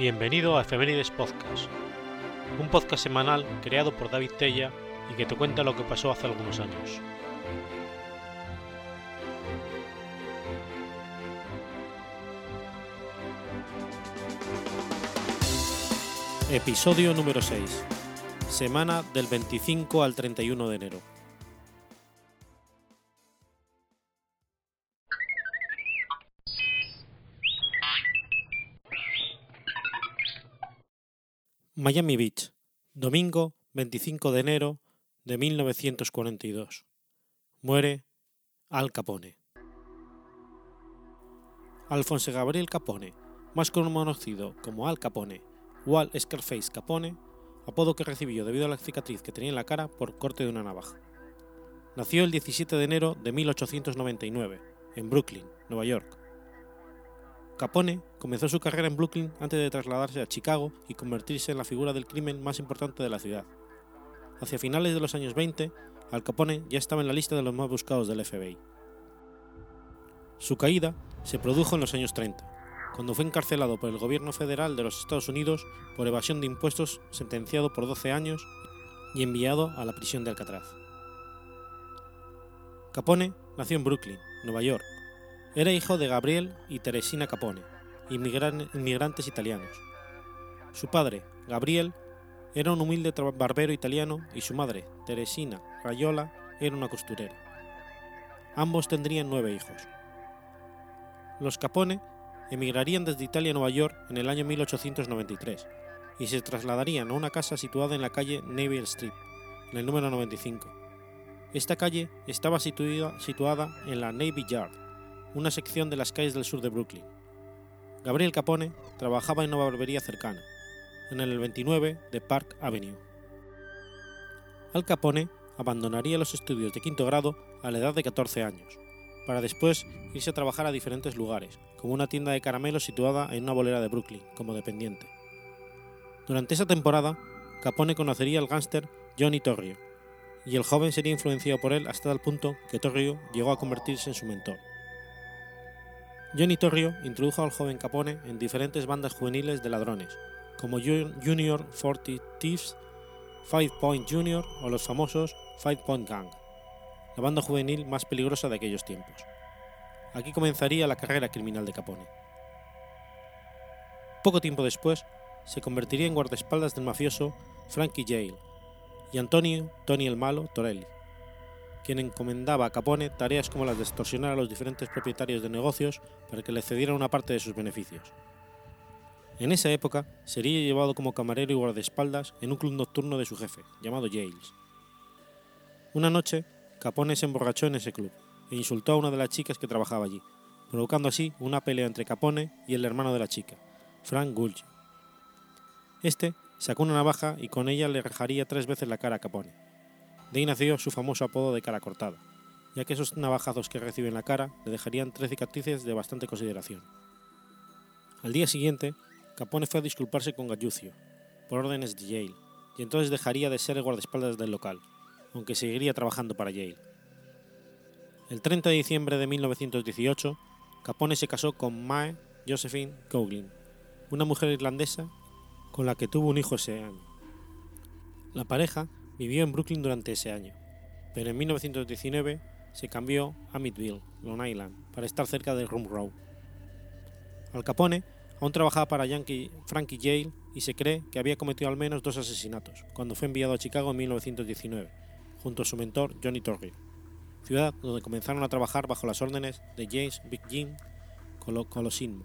Bienvenido a Femenides Podcast, un podcast semanal creado por David Tella y que te cuenta lo que pasó hace algunos años. Episodio número 6, semana del 25 al 31 de enero. Miami Beach, domingo 25 de enero de 1942. Muere Al Capone. Alphonse Gabriel Capone, más conocido como Al Capone o Al Scarface Capone, apodo que recibió debido a la cicatriz que tenía en la cara por corte de una navaja. Nació el 17 de enero de 1899 en Brooklyn, Nueva York. Capone comenzó su carrera en Brooklyn antes de trasladarse a Chicago y convertirse en la figura del crimen más importante de la ciudad. Hacia finales de los años 20, Al Capone ya estaba en la lista de los más buscados del FBI. Su caída se produjo en los años 30, cuando fue encarcelado por el gobierno federal de los Estados Unidos por evasión de impuestos, sentenciado por 12 años y enviado a la prisión de Alcatraz. Capone nació en Brooklyn, Nueva York. Era hijo de Gabriel y Teresina Capone, inmigrantes italianos. Su padre, Gabriel, era un humilde barbero italiano y su madre, Teresina Raiola, era una costurera. Ambos tendrían 9 hijos. Los Capone emigrarían desde Italia a Nueva York en el año 1893 y se trasladarían a una casa situada en la calle Neville Street, en el número 95. Esta calle estaba situada en la Navy Yard, una sección de las calles del sur de Brooklyn. Gabriel Capone trabajaba en una barbería cercana, en el 29 de Park Avenue. Al Capone abandonaría los estudios de quinto grado a la edad de 14 años, para después irse a trabajar a diferentes lugares, como una tienda de caramelos situada en una bolera de Brooklyn, como dependiente. Durante esa temporada, Capone conocería al gángster Johnny Torrio, y el joven sería influenciado por él hasta tal punto que Torrio llegó a convertirse en su mentor. Johnny Torrio introdujo al joven Capone en diferentes bandas juveniles de ladrones, como Junior 40 Thieves, Five Point Junior o los famosos Five Point Gang, la banda juvenil más peligrosa de aquellos tiempos. Aquí comenzaría la carrera criminal de Capone. Poco tiempo después, se convertiría en guardaespaldas del mafioso Frankie Yale y Antonio Tony el Malo Torelli, quien encomendaba a Capone tareas como las de extorsionar a los diferentes propietarios de negocios para que le cedieran una parte de sus beneficios. En esa época sería llevado como camarero y guardaespaldas en un club nocturno de su jefe, llamado Yales. Una noche, Capone se emborrachó en ese club e insultó a una de las chicas que trabajaba allí, provocando así una pelea entre Capone y el hermano de la chica, Frank Gulch. Este sacó una navaja y con ella le rajaría 3 veces la cara a Capone. De ahí nació su famoso apodo de cara cortada, ya que esos navajazos que recibe en la cara le dejarían 3 cicatrices de bastante consideración. Al día siguiente, Capone fue a disculparse con Galluccio, por órdenes de Yale, y entonces dejaría de ser el guardaespaldas del local, aunque seguiría trabajando para Yale. El 30 de diciembre de 1918, Capone se casó con Mae Josephine Coughlin, una mujer irlandesa con la que tuvo un hijo ese año. La pareja vivió en Brooklyn durante ese año, pero en 1919 se cambió a Midville, Long Island, para estar cerca del Rum Row. Al Capone aún trabajaba para Frankie Yale y se cree que había cometido al menos 2 asesinatos cuando fue enviado a Chicago en 1919, junto a su mentor Johnny Torrio, ciudad donde comenzaron a trabajar bajo las órdenes de James Big Jim Colosimo,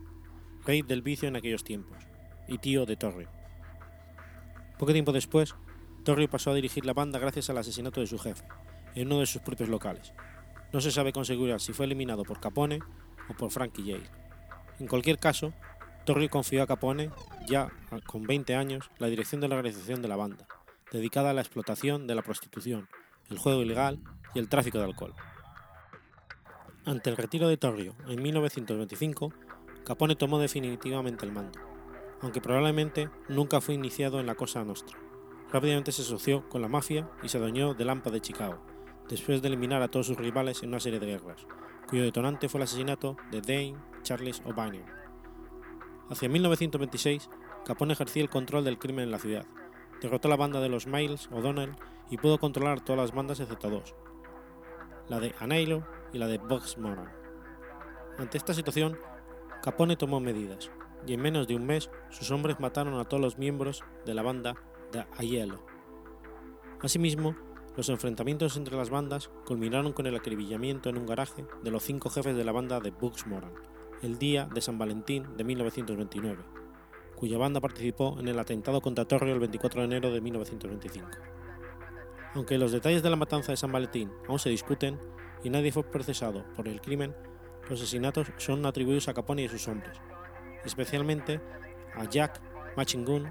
rey del vicio en aquellos tiempos, y tío de Torrio. Poco tiempo después, Torrio pasó a dirigir la banda gracias al asesinato de su jefe, en uno de sus propios locales. No se sabe con seguridad si fue eliminado por Capone o por Frankie Yale. En cualquier caso, Torrio confió a Capone, ya con 20 años, la dirección de la organización de la banda, dedicada a la explotación de la prostitución, el juego ilegal y el tráfico de alcohol. Ante el retiro de Torrio en 1925, Capone tomó definitivamente el mando, aunque probablemente nunca fue iniciado en la Cosa Nostra. Rápidamente se asoció con la mafia y se adueñó del AMPA de Chicago, después de eliminar a todos sus rivales en una serie de guerras, cuyo detonante fue el asesinato de Dean Charles O'Banion. Hacia 1926, Capone ejercía el control del crimen en la ciudad, derrotó a la banda de los Miles O'Donnell y pudo controlar todas las bandas excepto dos, la de Aniello y la de Bugs Moran. Ante esta situación, Capone tomó medidas, y en menos de un mes sus hombres mataron a todos los miembros de la banda de Aniello. Asimismo, los enfrentamientos entre las bandas culminaron con el acribillamiento en un garaje de los 5 jefes de la banda de Bugs Moran, el día de San Valentín de 1929, cuya banda participó en el atentado contra Torrio el 24 de enero de 1925. Aunque los detalles de la matanza de San Valentín aún se discuten y nadie fue procesado por el crimen, los asesinatos son atribuidos a Capone y sus hombres, especialmente a Jack Machine Gun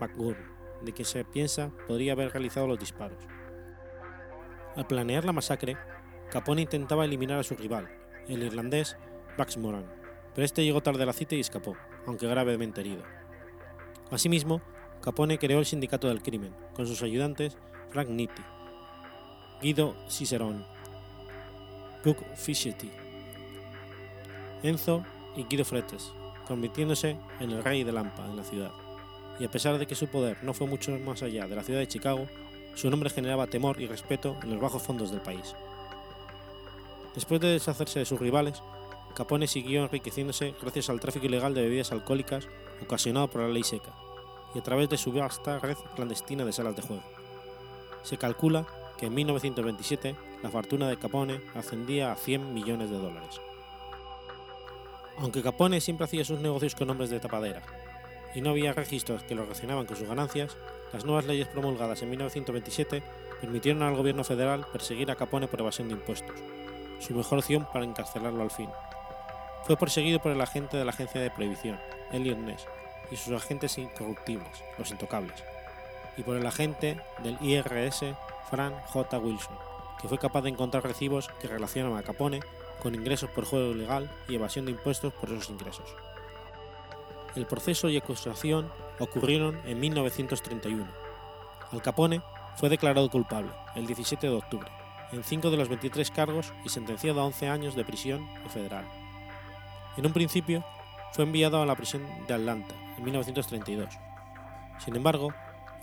McGurn, de quien se piensa podría haber realizado los disparos. Al planear la masacre, Capone intentaba eliminar a su rival, el irlandés Bugs Moran, pero este llegó tarde a la cita y escapó, aunque gravemente herido. Asimismo, Capone creó el Sindicato del Crimen, con sus ayudantes Frank Nitti, Guido Cicerón, Cook Fischetti, Enzo y Guido Fletes, convirtiéndose en el rey de Lampa en la ciudad, y a pesar de que su poder no fue mucho más allá de la ciudad de Chicago, su nombre generaba temor y respeto en los bajos fondos del país. Después de deshacerse de sus rivales, Capone siguió enriqueciéndose gracias al tráfico ilegal de bebidas alcohólicas ocasionado por la ley seca y a través de su vasta red clandestina de salas de juego. Se calcula que en 1927 la fortuna de Capone ascendía a $100 millones. Aunque Capone siempre hacía sus negocios con nombres de tapadera y no había registros que lo relacionaban con sus ganancias, las nuevas leyes promulgadas en 1927 permitieron al gobierno federal perseguir a Capone por evasión de impuestos, su mejor opción para encarcelarlo al fin. Fue perseguido por el agente de la Agencia de Prohibición, Eliot Ness, y sus agentes incorruptibles, los Intocables, y por el agente del IRS, Frank J. Wilson, que fue capaz de encontrar recibos que relacionaban a Capone con ingresos por juego ilegal y evasión de impuestos por esos ingresos. El proceso y acusación ocurrieron en 1931. Al Capone fue declarado culpable el 17 de octubre, en 5 de los 23 cargos y sentenciado a 11 años de prisión federal. En un principio, fue enviado a la prisión de Atlanta en 1932. Sin embargo,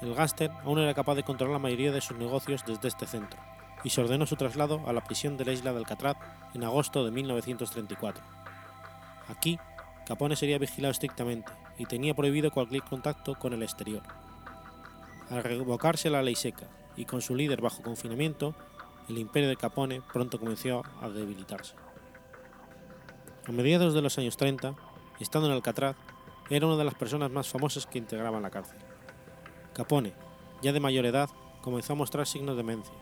el gángster aún era capaz de controlar la mayoría de sus negocios desde este centro y se ordenó su traslado a la prisión de la isla de Alcatraz en agosto de 1934. Aquí, Capone sería vigilado estrictamente y tenía prohibido cualquier contacto con el exterior. Al revocarse la ley seca y con su líder bajo confinamiento, el imperio de Capone pronto comenzó a debilitarse. A mediados de los años 30, estando en Alcatraz, era una de las personas más famosas que integraban la cárcel. Capone, ya de mayor edad, comenzó a mostrar signos de demencia,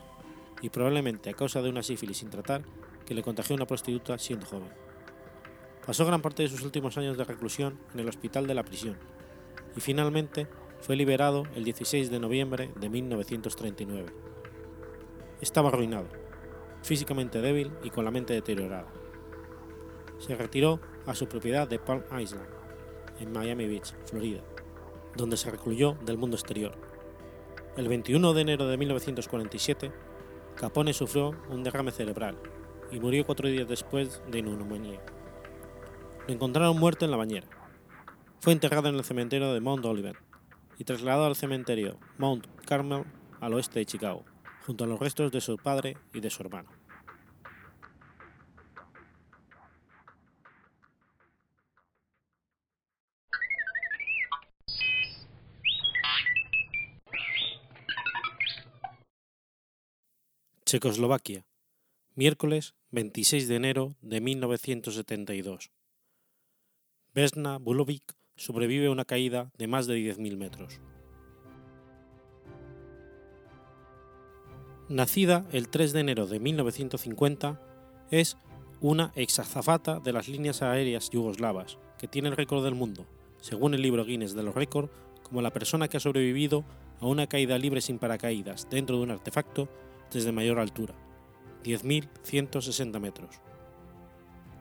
y probablemente a causa de una sífilis sin tratar que le contagió una prostituta siendo joven. Pasó gran parte de sus últimos años de reclusión en el hospital de la prisión, y finalmente fue liberado el 16 de noviembre de 1939. Estaba arruinado, físicamente débil y con la mente deteriorada. Se retiró a su propiedad de Palm Island, en Miami Beach, Florida, donde se recluyó del mundo exterior. El 21 de enero de 1947, Capone sufrió un derrame cerebral y murió 4 días después de neumonía. Lo encontraron muerto en la bañera. Fue enterrado en el cementerio de Mount Olivet y trasladado al cementerio Mount Carmel al oeste de Chicago, junto a los restos de su padre y de su hermano. Checoslovaquia, miércoles 26 de enero de 1972. Vesna Vulović sobrevive a una caída de más de 10.000 metros. Nacida el 3 de enero de 1950, es una exazafata de las líneas aéreas yugoslavas que tiene el récord del mundo, según el libro Guinness de los récords, como la persona que ha sobrevivido a una caída libre sin paracaídas dentro de un artefacto desde mayor altura, 10.160 metros.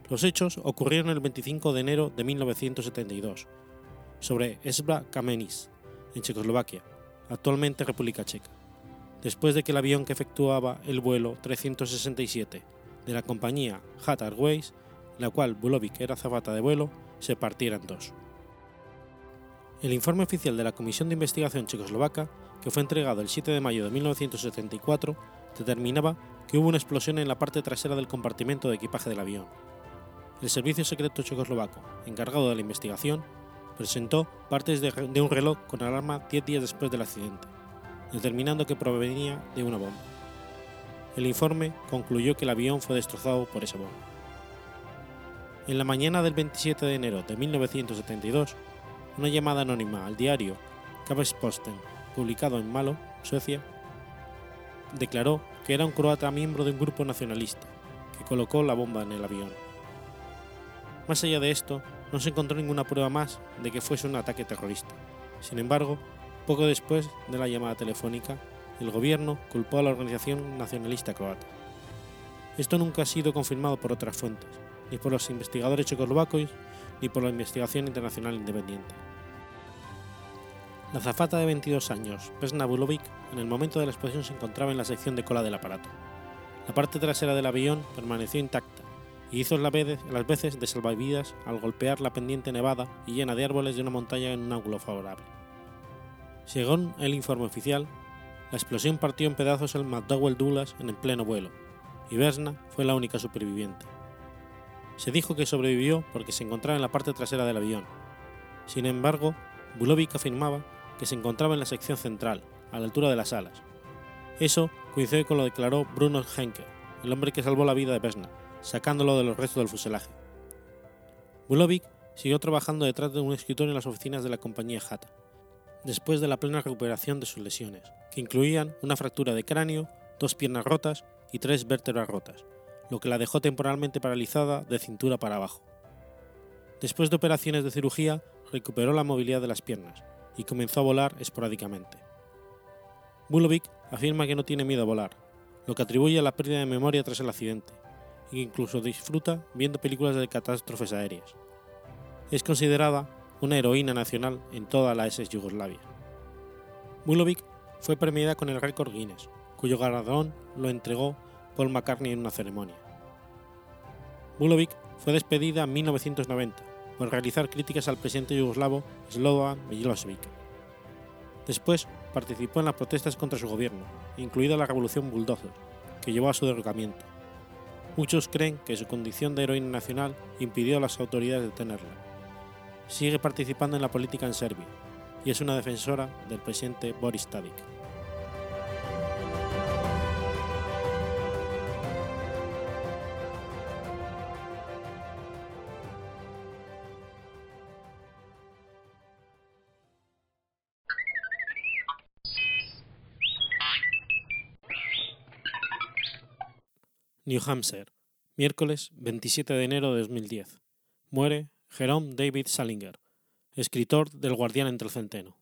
Los hechos ocurrieron el 25 de enero de 1972, sobre Svra Kamenice, en Checoslovaquia, actualmente República Checa, después de que el avión que efectuaba el vuelo 367 de la compañía JAT Airways, la cual Vulović era azafata de vuelo, se partiera en dos. el informe oficial de la Comisión de Investigación Checoslovaca, que fue entregado el 7 de mayo de 1974, determinaba que hubo una explosión en la parte trasera del compartimento de equipaje del avión. El servicio secreto checoslovaco, encargado de la investigación, presentó partes de un reloj con alarma 10 días después del accidente, determinando que provenía de una bomba. El informe concluyó que el avión fue destrozado por esa bomba. En la mañana del 27 de enero de 1972, una llamada anónima al diario Kvällsposten, publicado en Malo, Suecia, declaró que era un croata miembro de un grupo nacionalista, que colocó la bomba en el avión. Más allá de esto, no se encontró ninguna prueba más de que fuese un ataque terrorista. Sin embargo, poco después de la llamada telefónica, el gobierno culpó a la organización nacionalista croata. Esto nunca ha sido confirmado por otras fuentes, ni por los investigadores checoslovacos, ni por la investigación internacional independiente. La azafata de 22 años, Vesna Vulović, en el momento de la explosión se encontraba en la sección de cola del aparato. La parte trasera del avión permaneció intacta y hizo las veces de salvavidas al golpear la pendiente nevada y llena de árboles de una montaña en un ángulo favorable. Según el informe oficial, la explosión partió en pedazos el McDonnell Douglas en pleno vuelo, y Vesna fue la única superviviente. Se dijo que sobrevivió porque se encontraba en la parte trasera del avión. Sin embargo, Vulović afirmaba que se encontraba en la sección central, a la altura de las alas. Eso coincide con lo que declaró Bruno Henkel, el hombre que salvó la vida de Vesna, sacándolo de los restos del fuselaje. Vulović siguió trabajando detrás de un escritorio en las oficinas de la compañía JAT, después de la plena recuperación de sus lesiones, que incluían una fractura de cráneo, 2 piernas rotas y 3 vértebras rotas, lo que la dejó temporalmente paralizada de cintura para abajo. Después de operaciones de cirugía, recuperó la movilidad de las piernas y comenzó a volar esporádicamente. Vulović afirma que no tiene miedo a volar, lo que atribuye a la pérdida de memoria tras el accidente, e incluso disfruta viendo películas de catástrofes aéreas. Es considerada una heroína nacional en toda la ex Yugoslavia. Vulović fue premiada con el récord Guinness, cuyo galardón lo entregó Paul McCartney en una ceremonia. Vulović fue despedida en 1990 por realizar críticas al presidente yugoslavo Slobodan Milošević. Después participó en las protestas contra su gobierno, incluida la Revolución Bulldozer, que llevó a su derrocamiento. Muchos creen que su condición de heroína nacional impidió a las autoridades detenerla. Sigue participando en la política en Serbia y es una defensora del presidente Boris Tadić. New Hampshire, miércoles 27 de enero de 2010. Muere Jerome David Salinger, escritor del Guardián entre el Centeno.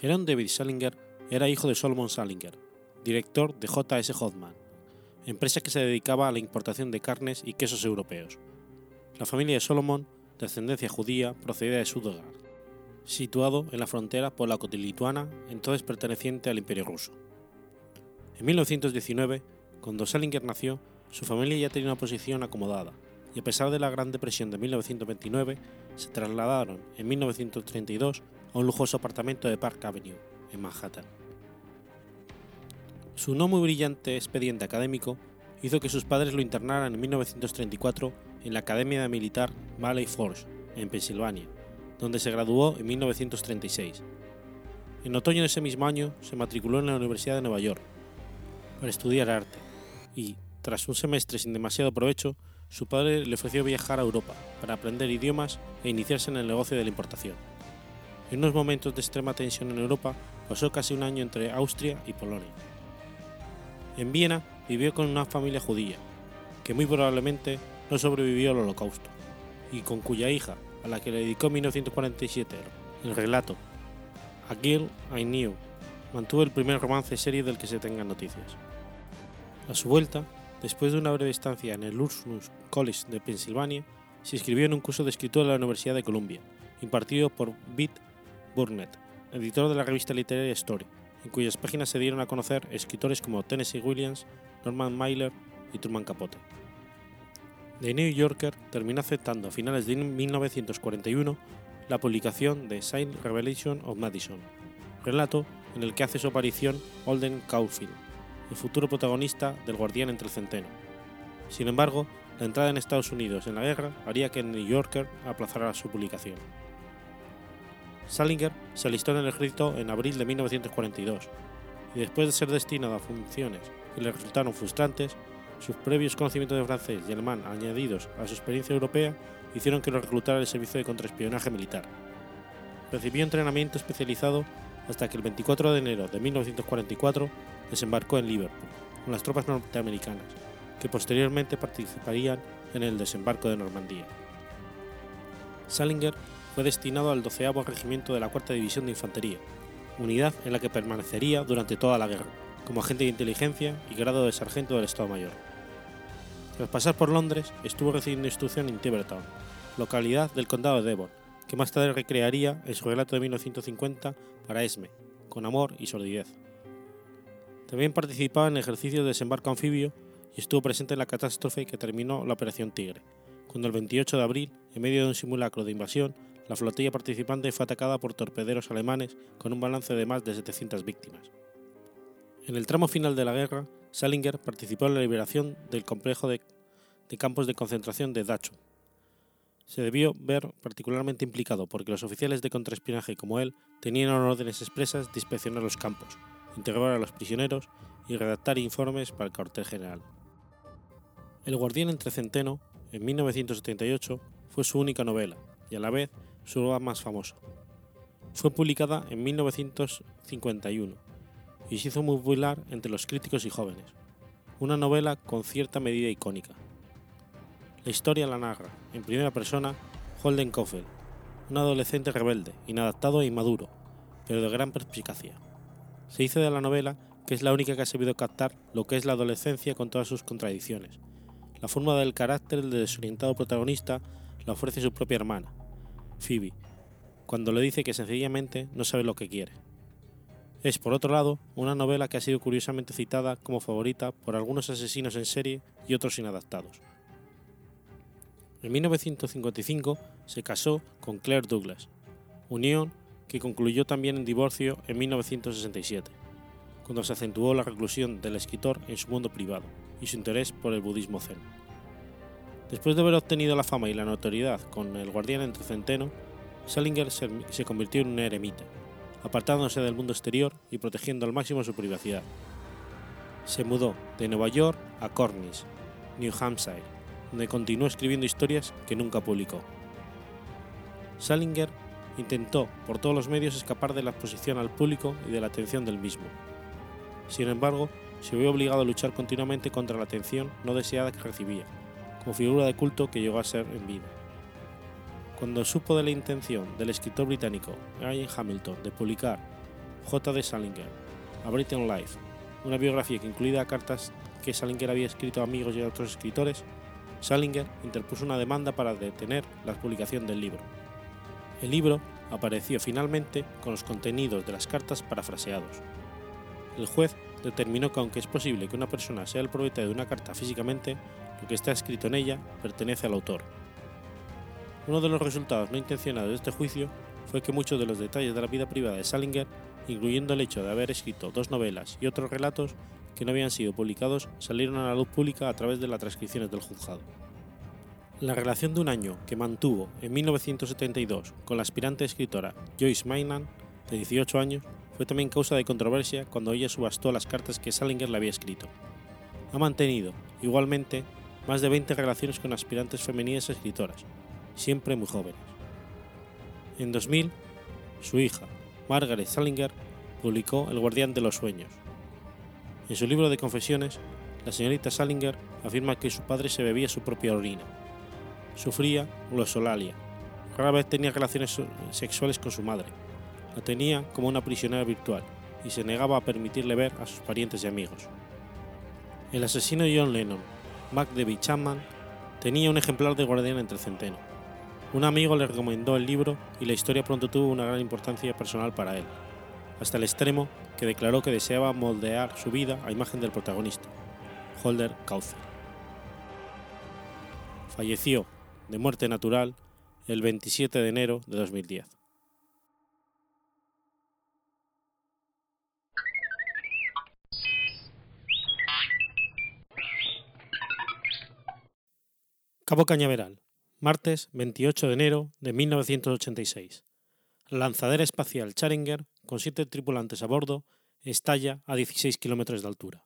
Jerome David Salinger era hijo de Solomon Salinger, director de J.S. Hoffman, empresa que se dedicaba a la importación de carnes y quesos europeos. La familia de Solomon, de ascendencia judía, procedía de Stuttgart, situado en la frontera polaco-lituana, entonces perteneciente al Imperio Ruso. En 1919, cuando Salinger nació, su familia ya tenía una posición acomodada, y a pesar de la Gran Depresión de 1929, se trasladaron en 1932 a un lujoso apartamento de Park Avenue, en Manhattan. Su no muy brillante expediente académico hizo que sus padres lo internaran en 1934 en la Academia Militar Valley Forge, en Pensilvania, donde se graduó en 1936. En otoño de ese mismo año se matriculó en la Universidad de Nueva York para estudiar arte y, tras un semestre sin demasiado provecho, su padre le ofreció viajar a Europa para aprender idiomas e iniciarse en el negocio de la importación. En unos momentos de extrema tensión en Europa, pasó casi un año entre Austria y Polonia. En Viena vivió con una familia judía, que muy probablemente no sobrevivió al Holocausto, y con cuya hija, a la que le dedicó en 1947 el relato A Girl I Knew, mantuvo el primer romance serio del que se tengan noticias. A su vuelta, después de una breve estancia en el Ursus College de Pensilvania, se inscribió en un curso de escritura de la Universidad de Columbia, impartido por Beat Burnett, editor de la revista literaria Story, en cuyas páginas se dieron a conocer escritores como Tennessee Williams, Norman Mailer y Truman Capote. The New Yorker terminó aceptando a finales de 1941 la publicación de Saint Revelation of Madison, relato en el que hace su aparición Holden Caulfield, el futuro protagonista del Guardián entre el Centeno. Sin embargo, la entrada en Estados Unidos en la guerra haría que el New Yorker aplazara su publicación. Salinger se alistó en el ejército en abril de 1942 y, después de ser destinado a funciones que le resultaron frustrantes, sus previos conocimientos de francés y alemán añadidos a su experiencia europea hicieron que lo reclutara el servicio de contraespionaje militar. Recibió entrenamiento especializado hasta que el 24 de enero de 1944 desembarcó en Liverpool con las tropas norteamericanas, que posteriormente participarían en el desembarco de Normandía. Salinger fue destinado al 12º Regimiento de la 4ª División de Infantería, unidad en la que permanecería durante toda la guerra, como agente de inteligencia y grado de sargento del Estado Mayor. Tras pasar por Londres, estuvo recibiendo instrucción en Tiverton, localidad del condado de Devon, que más tarde recrearía en su relato de 1950 para Esme, con amor y sordidez. También participaba en ejercicios de desembarco anfibio y estuvo presente en la catástrofe que terminó la Operación Tigre, cuando el 28 de abril, en medio de un simulacro de invasión, la flotilla participante fue atacada por torpederos alemanes con un balance de más de 700 víctimas. En el tramo final de la guerra, Salinger participó en la liberación del complejo de campos de concentración de Dachau. Se debió ver particularmente implicado porque los oficiales de contraespionaje como él tenían órdenes expresas de inspeccionar los campos, interrogar a los prisioneros y redactar informes para el cuartel general. El Guardián entre Centeno, en 1978, fue su única novela y a la vez su obra más famosa. Fue publicada en 1951 y se hizo muy popular entre los críticos y jóvenes, una novela con cierta medida icónica. La historia la narra, en primera persona, Holden Caulfield, un adolescente rebelde, inadaptado e inmaduro, pero de gran perspicacia. Se dice de la novela que es la única que ha sabido captar lo que es la adolescencia con todas sus contradicciones. La forma del carácter del desorientado protagonista la ofrece su propia hermana, Phoebe, cuando le dice que sencillamente no sabe lo que quiere. Es, por otro lado, una novela que ha sido curiosamente citada como favorita por algunos asesinos en serie y otros inadaptados. En 1955 se casó con Claire Douglas, unión que concluyó también en divorcio en 1967, cuando se acentuó la reclusión del escritor en su mundo privado y su interés por el budismo zen. Después de haber obtenido la fama y la notoriedad con El Guardián entre Centeno, Salinger se convirtió en un eremita, apartándose del mundo exterior y protegiendo al máximo su privacidad. Se mudó de Nueva York a Cornish, New Hampshire, donde continuó escribiendo historias que nunca publicó. Salinger intentó por todos los medios escapar de la exposición al público y de la atención del mismo. Sin embargo, se vio obligado a luchar continuamente contra la atención no deseada que recibía, como figura de culto que llegó a ser en vida. Cuando supo de la intención del escritor británico Ian Hamilton de publicar J.D. Salinger, A Britain Life, una biografía que incluía cartas que Salinger había escrito a amigos y a otros escritores, Salinger interpuso una demanda para detener la publicación del libro. El libro apareció finalmente con los contenidos de las cartas parafraseados. El juez determinó que, aunque es posible que una persona sea el propietario de una carta físicamente, lo que está escrito en ella pertenece al autor. Uno de los resultados no intencionados de este juicio fue que muchos de los detalles de la vida privada de Salinger, incluyendo el hecho de haber escrito 2 novelas y otros relatos que no habían sido publicados, salieron a la luz pública a través de las transcripciones del juzgado. La relación de un año que mantuvo en 1972 con la aspirante escritora Joyce Maynard, de 18 años, fue también causa de controversia cuando ella subastó las cartas que Salinger le había escrito. Ha mantenido, igualmente, más de 20 relaciones con aspirantes femeninas escritoras, siempre muy jóvenes. En 2000, su hija, Margaret Salinger, publicó El Guardián de los Sueños. En su libro de confesiones, la señorita Salinger afirma que su padre se bebía su propia orina, sufría glosolalia, rara vez tenía relaciones sexuales con su madre, la tenía como una prisionera virtual y se negaba a permitirle ver a sus parientes y amigos. El asesino John Lennon, Mac David Chapman, tenía un ejemplar de Guardián entre Centeno. Un amigo le recomendó el libro y la historia pronto tuvo una gran importancia personal para él, hasta el extremo que declaró que deseaba moldear su vida a imagen del protagonista, Holden Caulfield. Falleció de muerte natural el 27 de enero de 2010. Cabo Cañaveral, martes 28 de enero de 1986. Lanzadera espacial Challenger, con 7 tripulantes a bordo, estalla a 16 kilómetros de altura.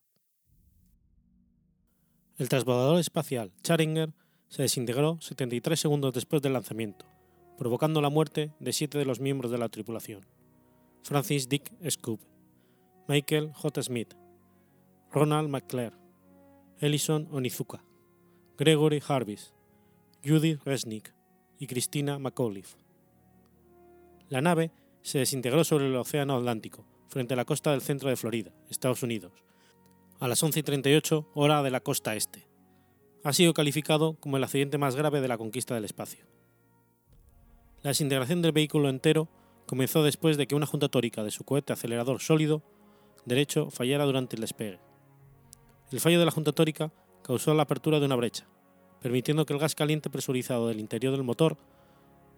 El transbordador espacial Challenger se desintegró 73 segundos después del lanzamiento, provocando la muerte de 7 de los miembros de la tripulación: Francis Dick Scoop, Michael J. Smith, Ronald McClare, Ellison Onizuka, Gregory Harvis, Judy Resnick y Christina McAuliffe. La nave se desintegró sobre el océano Atlántico, frente a la costa del centro de Florida, Estados Unidos, a las 11:38 hora de la costa este. Ha sido calificado como el accidente más grave de la conquista del espacio. La desintegración del vehículo entero comenzó después de que una junta tórica de su cohete acelerador sólido derecho fallara durante el despegue. El fallo de la junta tórica causó la apertura de una brecha, permitiendo que el gas caliente presurizado del interior del motor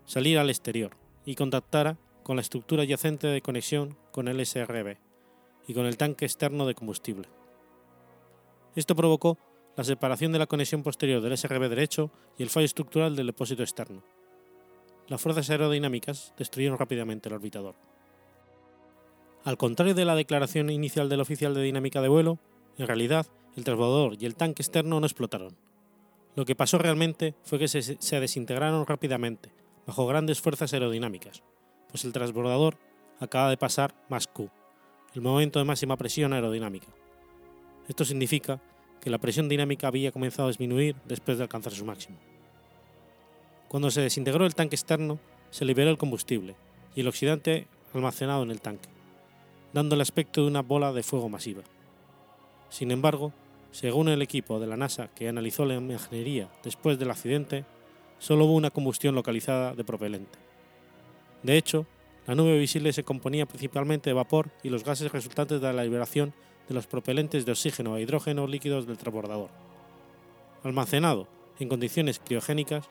saliera al exterior y contactara con la estructura adyacente de conexión con el SRB y con el tanque externo de combustible. Esto provocó la separación de la conexión posterior del SRB derecho y el fallo estructural del depósito externo. Las fuerzas aerodinámicas destruyeron rápidamente el orbitador. Al contrario de la declaración inicial del oficial de dinámica de vuelo, en realidad el transbordador y el tanque externo no explotaron. Lo que pasó realmente fue que se desintegraron rápidamente, bajo grandes fuerzas aerodinámicas, pues el transbordador acaba de pasar Mach Q, el momento de máxima presión aerodinámica. Esto significa que la presión dinámica había comenzado a disminuir después de alcanzar su máximo. Cuando se desintegró el tanque externo, se liberó el combustible y el oxidante almacenado en el tanque, dando el aspecto de una bola de fuego masiva. Sin embargo, según el equipo de la NASA que analizó la imaginería después del accidente, solo hubo una combustión localizada de propelente. De hecho, la nube visible se componía principalmente de vapor y los gases resultantes de la liberación de los propelentes de oxígeno e hidrógeno líquidos del transbordador. Almacenado en condiciones criogénicas,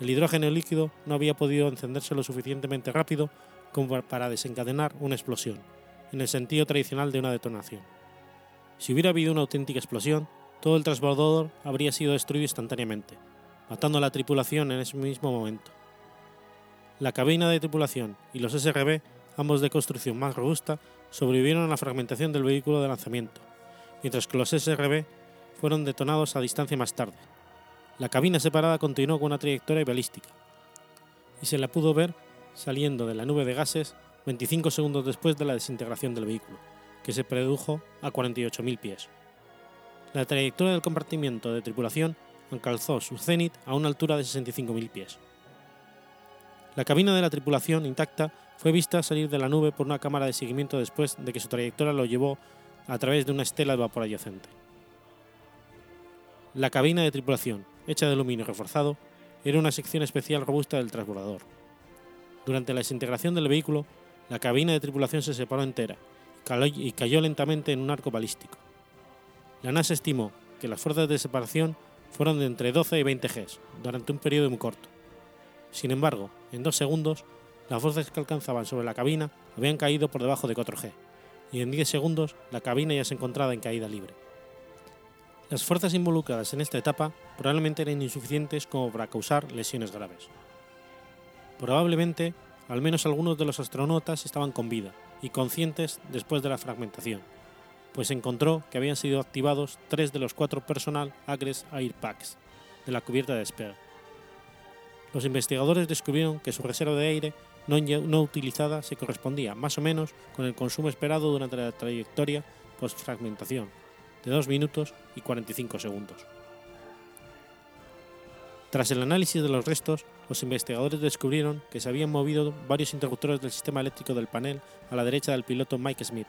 el hidrógeno líquido no había podido encenderse lo suficientemente rápido como para desencadenar una explosión, en el sentido tradicional de una detonación. Si hubiera habido una auténtica explosión, todo el transbordador habría sido destruido instantáneamente, matando a la tripulación en ese mismo momento. La cabina de tripulación y los SRB, ambos de construcción más robusta, sobrevivieron a la fragmentación del vehículo de lanzamiento, mientras que los SRB fueron detonados a distancia más tarde. La cabina separada continuó con una trayectoria balística, y se la pudo ver saliendo de la nube de gases 25 segundos después de la desintegración del vehículo, que se produjo a 48.000 pies. La trayectoria del compartimiento de tripulación alcanzó su cénit a una altura de 65.000 pies. La cabina de la tripulación intacta fue vista salir de la nube por una cámara de seguimiento después de que su trayectoria lo llevó a través de una estela de vapor adyacente. La cabina de tripulación, hecha de aluminio reforzado, era una sección especial robusta del transbordador. Durante la desintegración del vehículo, la cabina de tripulación se separó entera y cayó lentamente en un arco balístico. La NASA estimó que las fuerzas de separación fueron de entre 12 y 20 Gs durante un periodo muy corto. Sin embargo, en 2 segundos, las fuerzas que alcanzaban sobre la cabina habían caído por debajo de 4 G, y en 10 segundos la cabina ya se encontraba en caída libre. Las fuerzas involucradas en esta etapa probablemente eran insuficientes como para causar lesiones graves. Probablemente, al menos algunos de los astronautas estaban con vida y conscientes después de la fragmentación, pues se encontró que habían sido activados 3 de los 4 Personal Aggress Air Packs de la cubierta de despegue. Los investigadores descubrieron que su reserva de aire no utilizada se correspondía más o menos con el consumo esperado durante la trayectoria post-fragmentación, de 2 minutos y 45 segundos. Tras el análisis de los restos, los investigadores descubrieron que se habían movido varios interruptores del sistema eléctrico del panel a la derecha del piloto Mike Smith,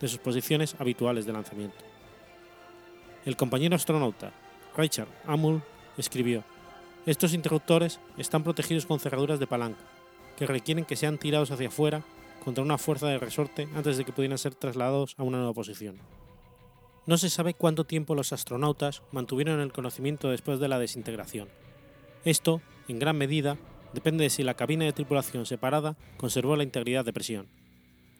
de sus posiciones habituales de lanzamiento. El compañero astronauta Richard Amul escribió: "Estos interruptores están protegidos con cerraduras de palanca, que requieren que sean tirados hacia afuera contra una fuerza de resorte antes de que pudieran ser trasladados a una nueva posición". No se sabe cuánto tiempo los astronautas mantuvieron el conocimiento después de la desintegración, Esto, en gran medida, depende de si la cabina de tripulación separada conservó la integridad de presión.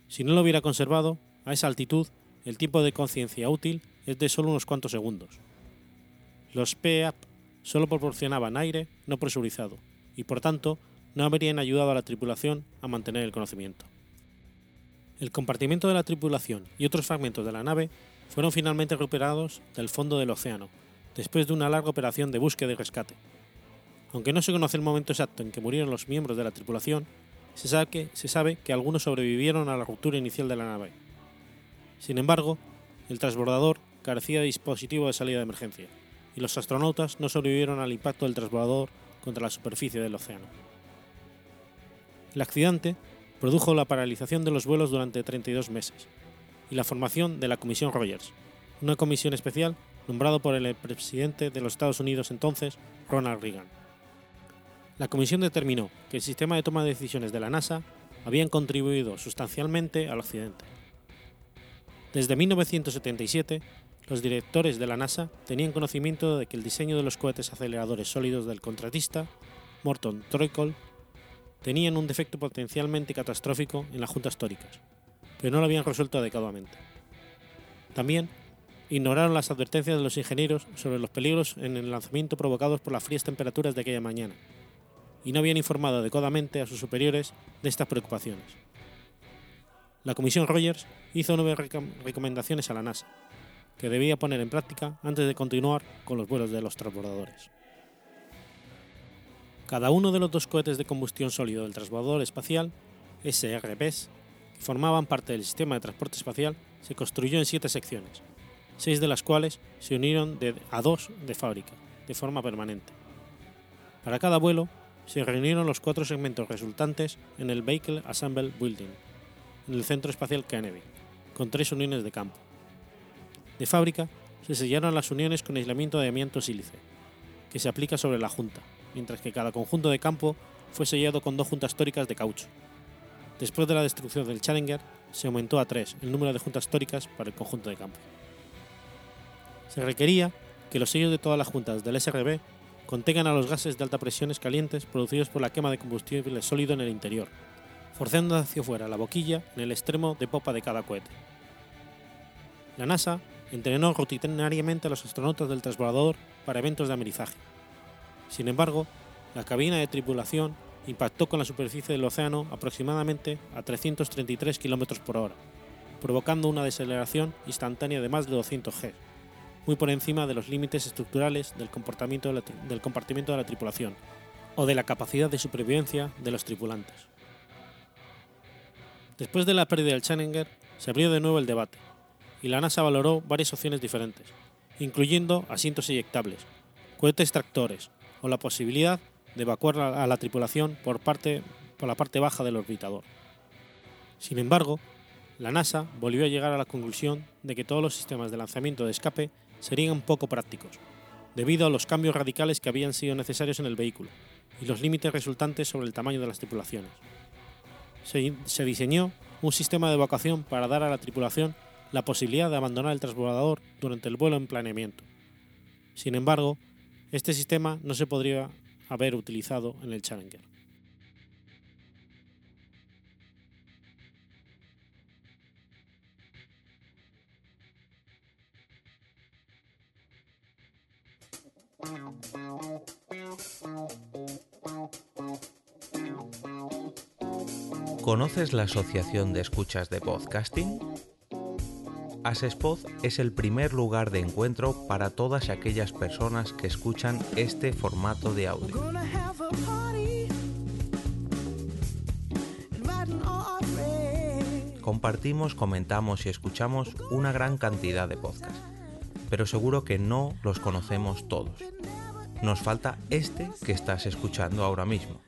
Si no lo hubiera conservado, a esa altitud, el tiempo de conciencia útil es de solo unos cuantos segundos. Los PEAP solo proporcionaban aire no presurizado y, por tanto, no habrían ayudado a la tripulación a mantener el conocimiento. El compartimiento de la tripulación y otros fragmentos de la nave fueron finalmente recuperados del fondo del océano, después de una larga operación de búsqueda y rescate. Aunque no se conoce el momento exacto en que murieron los miembros de la tripulación, se sabe que algunos sobrevivieron a la ruptura inicial de la nave. Sin embargo, el transbordador carecía de dispositivo de salida de emergencia, y los astronautas no sobrevivieron al impacto del transbordador contra la superficie del océano. El accidente produjo la paralización de los vuelos durante 32 meses y la formación de la Comisión Rogers, una comisión especial nombrada por el presidente de los Estados Unidos entonces, Ronald Reagan. La comisión determinó que el sistema de toma de decisiones de la NASA habían contribuido sustancialmente al accidente. Desde 1977, los directores de la NASA tenían conocimiento de que el diseño de los cohetes aceleradores sólidos del contratista, Morton Troicol, tenían un defecto potencialmente catastrófico en las juntas tóricas, pero no lo habían resuelto adecuadamente. También ignoraron las advertencias de los ingenieros sobre los peligros en el lanzamiento provocados por las frías temperaturas de aquella mañana, y no habían informado adecuadamente a sus superiores de estas preocupaciones. La Comisión Rogers hizo 9 recomendaciones a la NASA, que debía poner en práctica antes de continuar con los vuelos de los transbordadores. Cada uno de los 2 cohetes de combustión sólido del transbordador espacial, SRPs, que formaban parte del sistema de transporte espacial, se construyó en 7 secciones, 6 de las cuales se unieron a 2 de fábrica, de forma permanente. Para cada vuelo, se reunieron los 4 segmentos resultantes en el Vehicle Assembly Building, en el Centro Espacial Kennedy, con 3 uniones de campo. De fábrica, se sellaron las uniones con aislamiento de amianto sílice, que se aplica sobre la junta, mientras que cada conjunto de campo fue sellado con 2 juntas tóricas de caucho. Después de la destrucción del Challenger, se aumentó a 3 el número de juntas tóricas para el conjunto de campo. Se requería que los sellos de todas las juntas del SRB contengan a los gases de alta presión calientes producidos por la quema de combustible sólido en el interior, forzando hacia fuera la boquilla en el extremo de popa de cada cohete. La NASA entrenó rutinariamente a los astronautas del transbordador para eventos de amerizaje. Sin embargo, la cabina de tripulación impactó con la superficie del océano aproximadamente a 333 km/h, provocando una desaceleración instantánea de más de 200 G, muy por encima de los límites estructurales del compartimento de la tripulación o de la capacidad de supervivencia de los tripulantes. Después de la pérdida del Challenger, se abrió de nuevo el debate, y la NASA valoró varias opciones diferentes, incluyendo asientos eyectables, cohetes tractores o la posibilidad de evacuar a la tripulación por la parte baja del orbitador. Sin embargo, la NASA volvió a llegar a la conclusión de que todos los sistemas de lanzamiento de escape serían poco prácticos, debido a los cambios radicales que habían sido necesarios en el vehículo y los límites resultantes sobre el tamaño de las tripulaciones. Se diseñó un sistema de evacuación para dar a la tripulación la posibilidad de abandonar el transbordador durante el vuelo en planeamiento. Sin embargo, este sistema no se podría haber utilizado en el Challenger. ¿Conoces la Asociación de Escuchas de Podcasting? ASESPOD es el primer lugar de encuentro para todas aquellas personas que escuchan este formato de audio. Compartimos, comentamos y escuchamos una gran cantidad de podcasts, pero seguro que no los conocemos todos. Nos falta este que estás escuchando ahora mismo.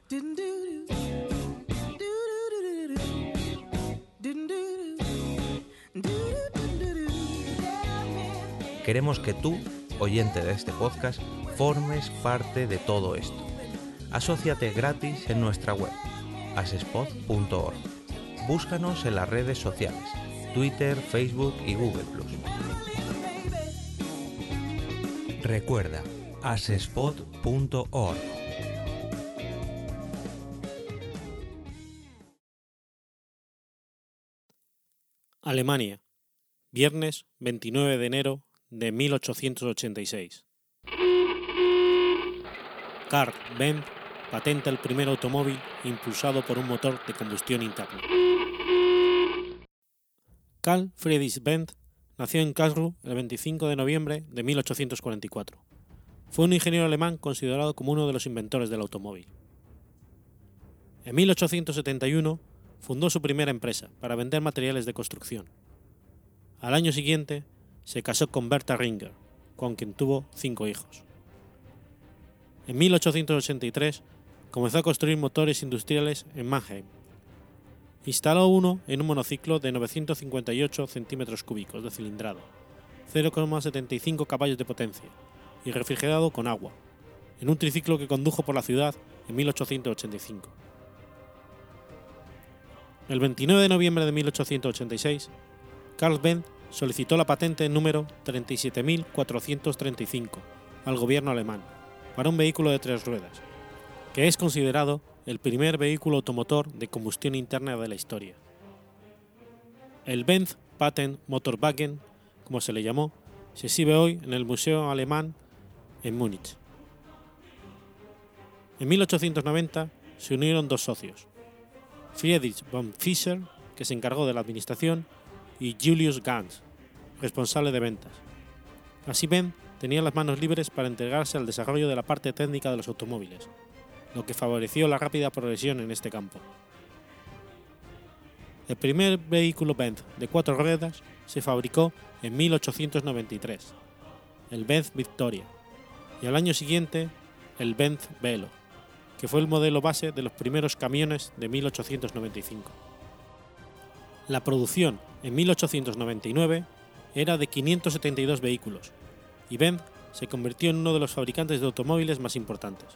Queremos que tú, oyente de este podcast, formes parte de todo esto. Asóciate gratis en nuestra web, asespod.org. Búscanos en las redes sociales, Twitter, Facebook y Google+. Recuerda, asespod.org. Alemania, viernes 29 de enero de 1886. Karl Benz patenta el primer automóvil impulsado por un motor de combustión interna. Karl Friedrich Benz nació en Karlsruhe el 25 de noviembre de 1844. Fue un ingeniero alemán considerado como uno de los inventores del automóvil. En 1871, fundó su primera empresa para vender materiales de construcción. Al año siguiente, se casó con Bertha Ringer, con quien tuvo 5 hijos. En 1883, comenzó a construir motores industriales en Mannheim. Instaló uno en un monociclo de 958 centímetros cúbicos de cilindrado, 0,75 caballos de potencia y refrigerado con agua, en un triciclo que condujo por la ciudad en 1885. El 29 de noviembre de 1886, Karl Benz solicitó la patente número 37.435 al gobierno alemán para un vehículo de 3 ruedas, que es considerado el primer vehículo automotor de combustión interna de la historia. El Benz Patent Motorwagen, como se le llamó, se exhibe hoy en el Museo Alemán en Múnich. En 1890 se unieron 2 socios, Friedrich von Fischer, que se encargó de la administración, y Julius Ganz, responsable de ventas. Así Benz tenía las manos libres para entregarse al desarrollo de la parte técnica de los automóviles, lo que favoreció la rápida progresión en este campo. El primer vehículo Benz de 4 ruedas se fabricó en 1893, el Benz Victoria, y al año siguiente el Benz Velo, que fue el modelo base de los primeros camiones de 1895. La producción en 1899 era de 572 vehículos y Benz se convirtió en uno de los fabricantes de automóviles más importantes.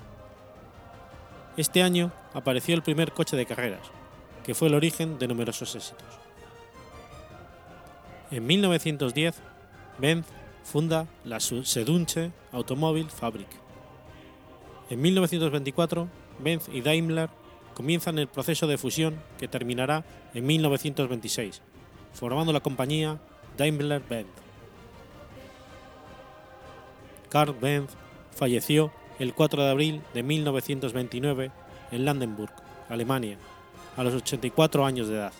Este año apareció el primer coche de carreras, que fue el origen de numerosos éxitos. En 1910, Benz funda la Süddeutsche Automobilfabrik. En 1924, Benz y Daimler comienzan el proceso de fusión que terminará en 1926, formando la compañía Daimler-Benz. Karl Benz falleció el 4 de abril de 1929 en Landenburg, Alemania, a los 84 años de edad.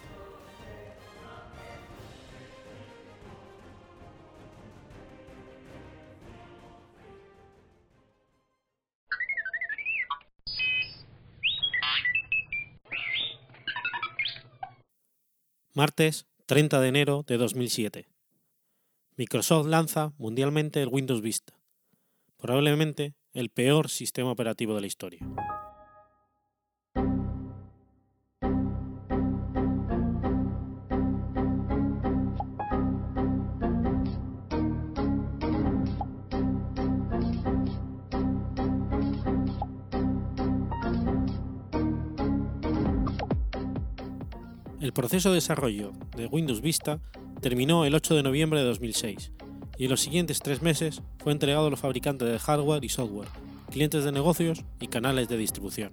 Martes 30 de enero de 2007. Microsoft lanza mundialmente el Windows Vista, probablemente el peor sistema operativo de la historia. El proceso de desarrollo de Windows Vista terminó el 8 de noviembre de 2006 y en los siguientes 3 meses fue entregado a los fabricantes de hardware y software, clientes de negocios y canales de distribución.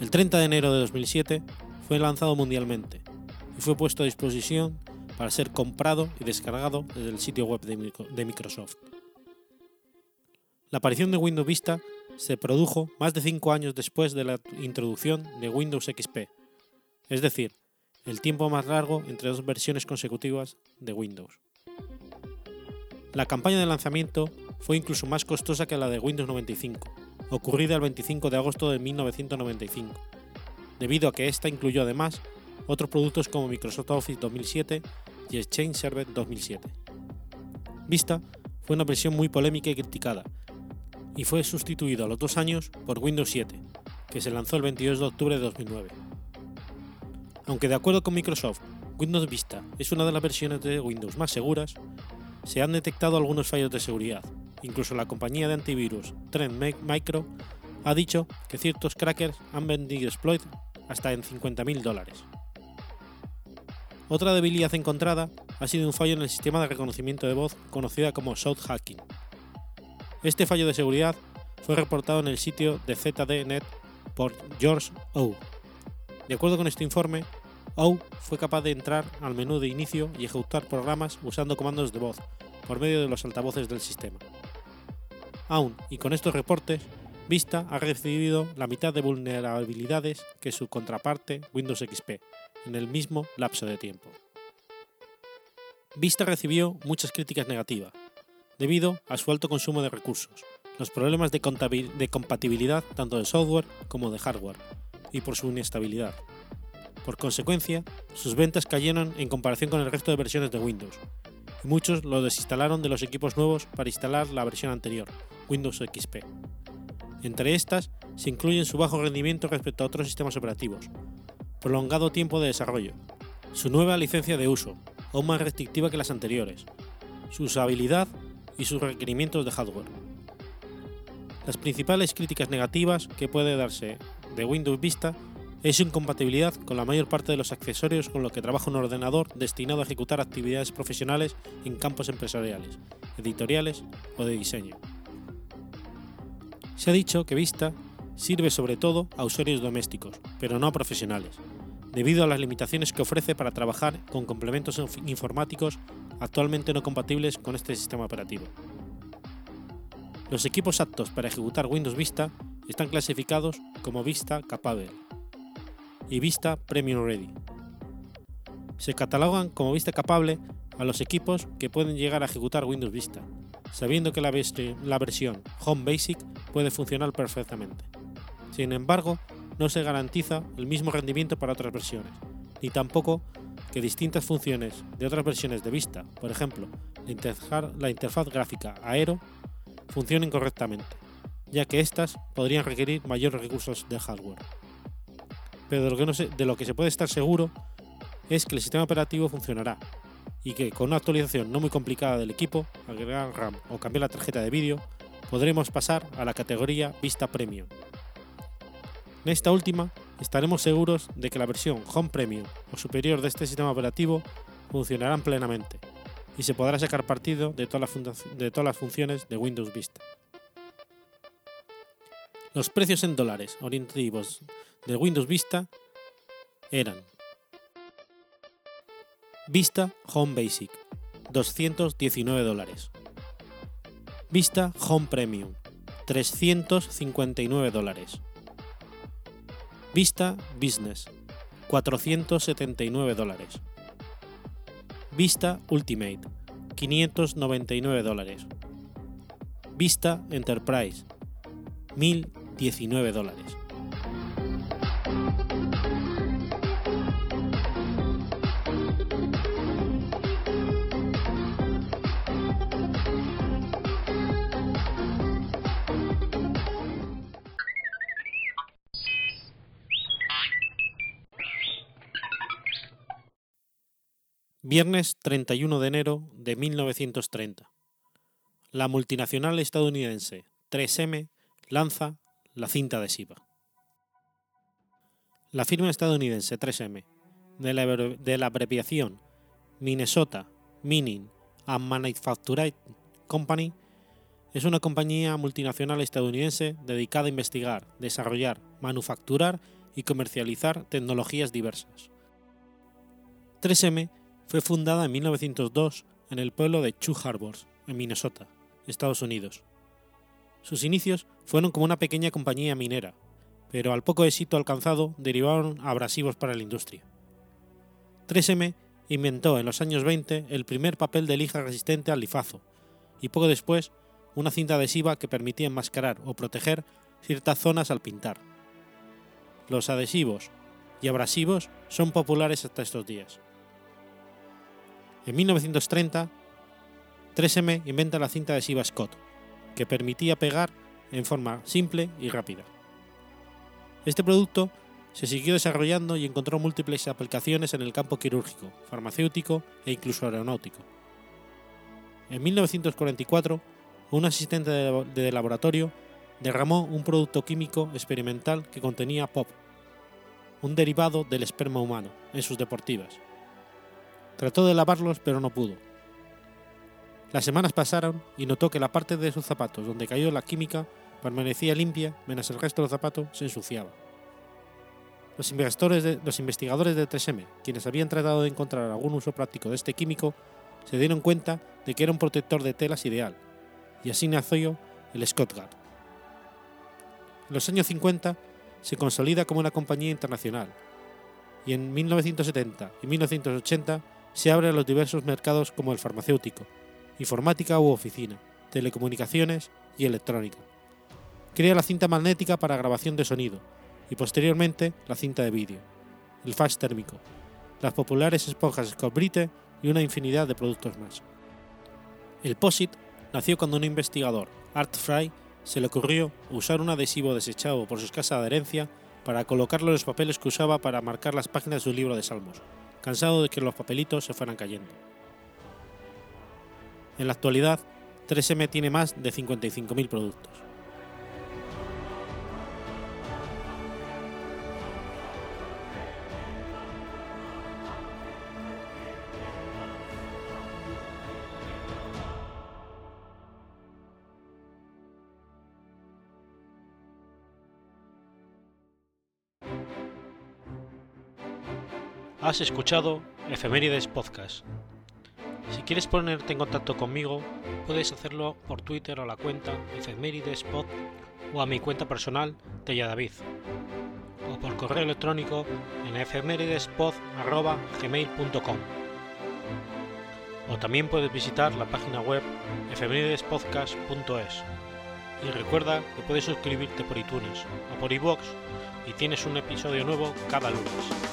El 30 de enero de 2007 fue lanzado mundialmente y fue puesto a disposición para ser comprado y descargado desde el sitio web de Microsoft. La aparición de Windows Vista se produjo más de 5 años después de la introducción de Windows XP, es decir, el tiempo más largo entre 2 versiones consecutivas de Windows. La campaña de lanzamiento fue incluso más costosa que la de Windows 95, ocurrida el 25 de agosto de 1995, debido a que esta incluyó además otros productos como Microsoft Office 2007 y Exchange Server 2007. Vista fue una versión muy polémica y criticada, y fue sustituido a los 2 años por Windows 7, que se lanzó el 22 de octubre de 2009. Aunque de acuerdo con Microsoft, Windows Vista es una de las versiones de Windows más seguras, se han detectado algunos fallos de seguridad. Incluso la compañía de antivirus Trend Micro ha dicho que ciertos crackers han vendido exploits hasta en $50,000. Otra debilidad encontrada ha sido un fallo en el sistema de reconocimiento de voz conocida como Sound Hacking. Este fallo de seguridad fue reportado en el sitio de ZDNet por George O. De acuerdo con este informe, OU fue capaz de entrar al menú de inicio y ejecutar programas usando comandos de voz por medio de los altavoces del sistema. Aún y con estos reportes, Vista ha recibido la mitad de vulnerabilidades que su contraparte Windows XP en el mismo lapso de tiempo. Vista recibió muchas críticas negativas, debido a su alto consumo de recursos, los problemas de compatibilidad tanto de software como de hardware, y por su inestabilidad. Por consecuencia, sus ventas cayeron en comparación con el resto de versiones de Windows, y muchos lo desinstalaron de los equipos nuevos para instalar la versión anterior, Windows XP. Entre estas se incluyen su bajo rendimiento respecto a otros sistemas operativos, prolongado tiempo de desarrollo, su nueva licencia de uso, aún más restrictiva que las anteriores, su usabilidad y sus requerimientos de hardware. Las principales críticas negativas que puede darse de Windows Vista es su incompatibilidad con la mayor parte de los accesorios con los que trabaja un ordenador destinado a ejecutar actividades profesionales en campos empresariales, editoriales o de diseño. Se ha dicho que Vista sirve sobre todo a usuarios domésticos, pero no a profesionales, debido a las limitaciones que ofrece para trabajar con complementos informáticos actualmente no compatibles con este sistema operativo. Los equipos aptos para ejecutar Windows Vista están clasificados como Vista Capable y Vista Premium Ready. Se catalogan como Vista Capable a los equipos que pueden llegar a ejecutar Windows Vista, sabiendo que la versión Home Basic puede funcionar perfectamente. Sin embargo, no se garantiza el mismo rendimiento para otras versiones, ni tampoco que distintas funciones de otras versiones de Vista, por ejemplo, la interfaz gráfica Aero, funcionen correctamente, ya que estas podrían requerir mayores recursos de hardware. Pero de lo que se puede estar seguro es que el sistema operativo funcionará y que con una actualización no muy complicada del equipo, agregar RAM o cambiar la tarjeta de vídeo, podremos pasar a la categoría Vista Premium. En esta última, estaremos seguros de que la versión Home Premium o superior de este sistema operativo funcionarán plenamente y se podrá sacar partido de todas las funciones de Windows Vista. Los precios en dólares orientativos de Windows Vista eran: Vista Home Basic, $219, Vista Home Premium, $359, Vista Business, $479, Vista Ultimate, $599, Vista Enterprise, $1019. Viernes 31 de enero de 1930. La multinacional estadounidense 3M lanza la cinta adhesiva. La firma estadounidense 3M, de la abreviación Minnesota Mining and Manufacturing Company, es una compañía multinacional estadounidense dedicada a investigar, desarrollar, manufacturar y comercializar tecnologías diversas. 3M fue fundada en 1902 en el pueblo de Two Harbors, en Minnesota, Estados Unidos. Sus inicios fueron como una pequeña compañía minera, pero al poco éxito alcanzado derivaron a abrasivos para la industria. 3M inventó en los años 20 el primer papel de lija resistente al lifazo y poco después una cinta adhesiva que permitía enmascarar o proteger ciertas zonas al pintar. Los adhesivos y abrasivos son populares hasta estos días. En 1930, 3M inventa la cinta adhesiva Scott, que permitía pegar en forma simple y rápida. Este producto se siguió desarrollando y encontró múltiples aplicaciones en el campo quirúrgico, farmacéutico e incluso aeronáutico. En 1944, un asistente de laboratorio derramó un producto químico experimental que contenía POP, un derivado del esperma humano, en sus deportivas. Trató de lavarlos, pero no pudo. Las semanas pasaron y notó que la parte de sus zapatos donde cayó la química permanecía limpia, menos el resto del zapato se ensuciaba. Los investigadores de 3M, quienes habían tratado de encontrar algún uso práctico de este químico, se dieron cuenta de que era un protector de telas ideal, y así nació el Scott Guard. En los años 50 se consolida como una compañía internacional, y en 1970 y 1980 se abre a los diversos mercados como el farmacéutico, informática u oficina, telecomunicaciones y electrónica. Crea la cinta magnética para grabación de sonido y posteriormente la cinta de vídeo, el fax térmico, las populares esponjas Scott-Brite y una infinidad de productos más. El POSIT nació cuando un investigador, Art Fry, se le ocurrió usar un adhesivo desechado por su escasa adherencia para colocarlo en los papeles que usaba para marcar las páginas de su libro de salmos, cansado de que los papelitos se fueran cayendo. En la actualidad, 3M tiene más de 55.000 productos. Has escuchado Efemérides Podcast. Si quieres ponerte en contacto conmigo, puedes hacerlo por Twitter a la cuenta efemeridespod o a mi cuenta personal Telladavid, o por correo electrónico en efemeridespod@gmail.com. O también puedes visitar la página web efemeridespodcast.es. Y recuerda que puedes suscribirte por iTunes o por iVoox y tienes un episodio nuevo cada lunes.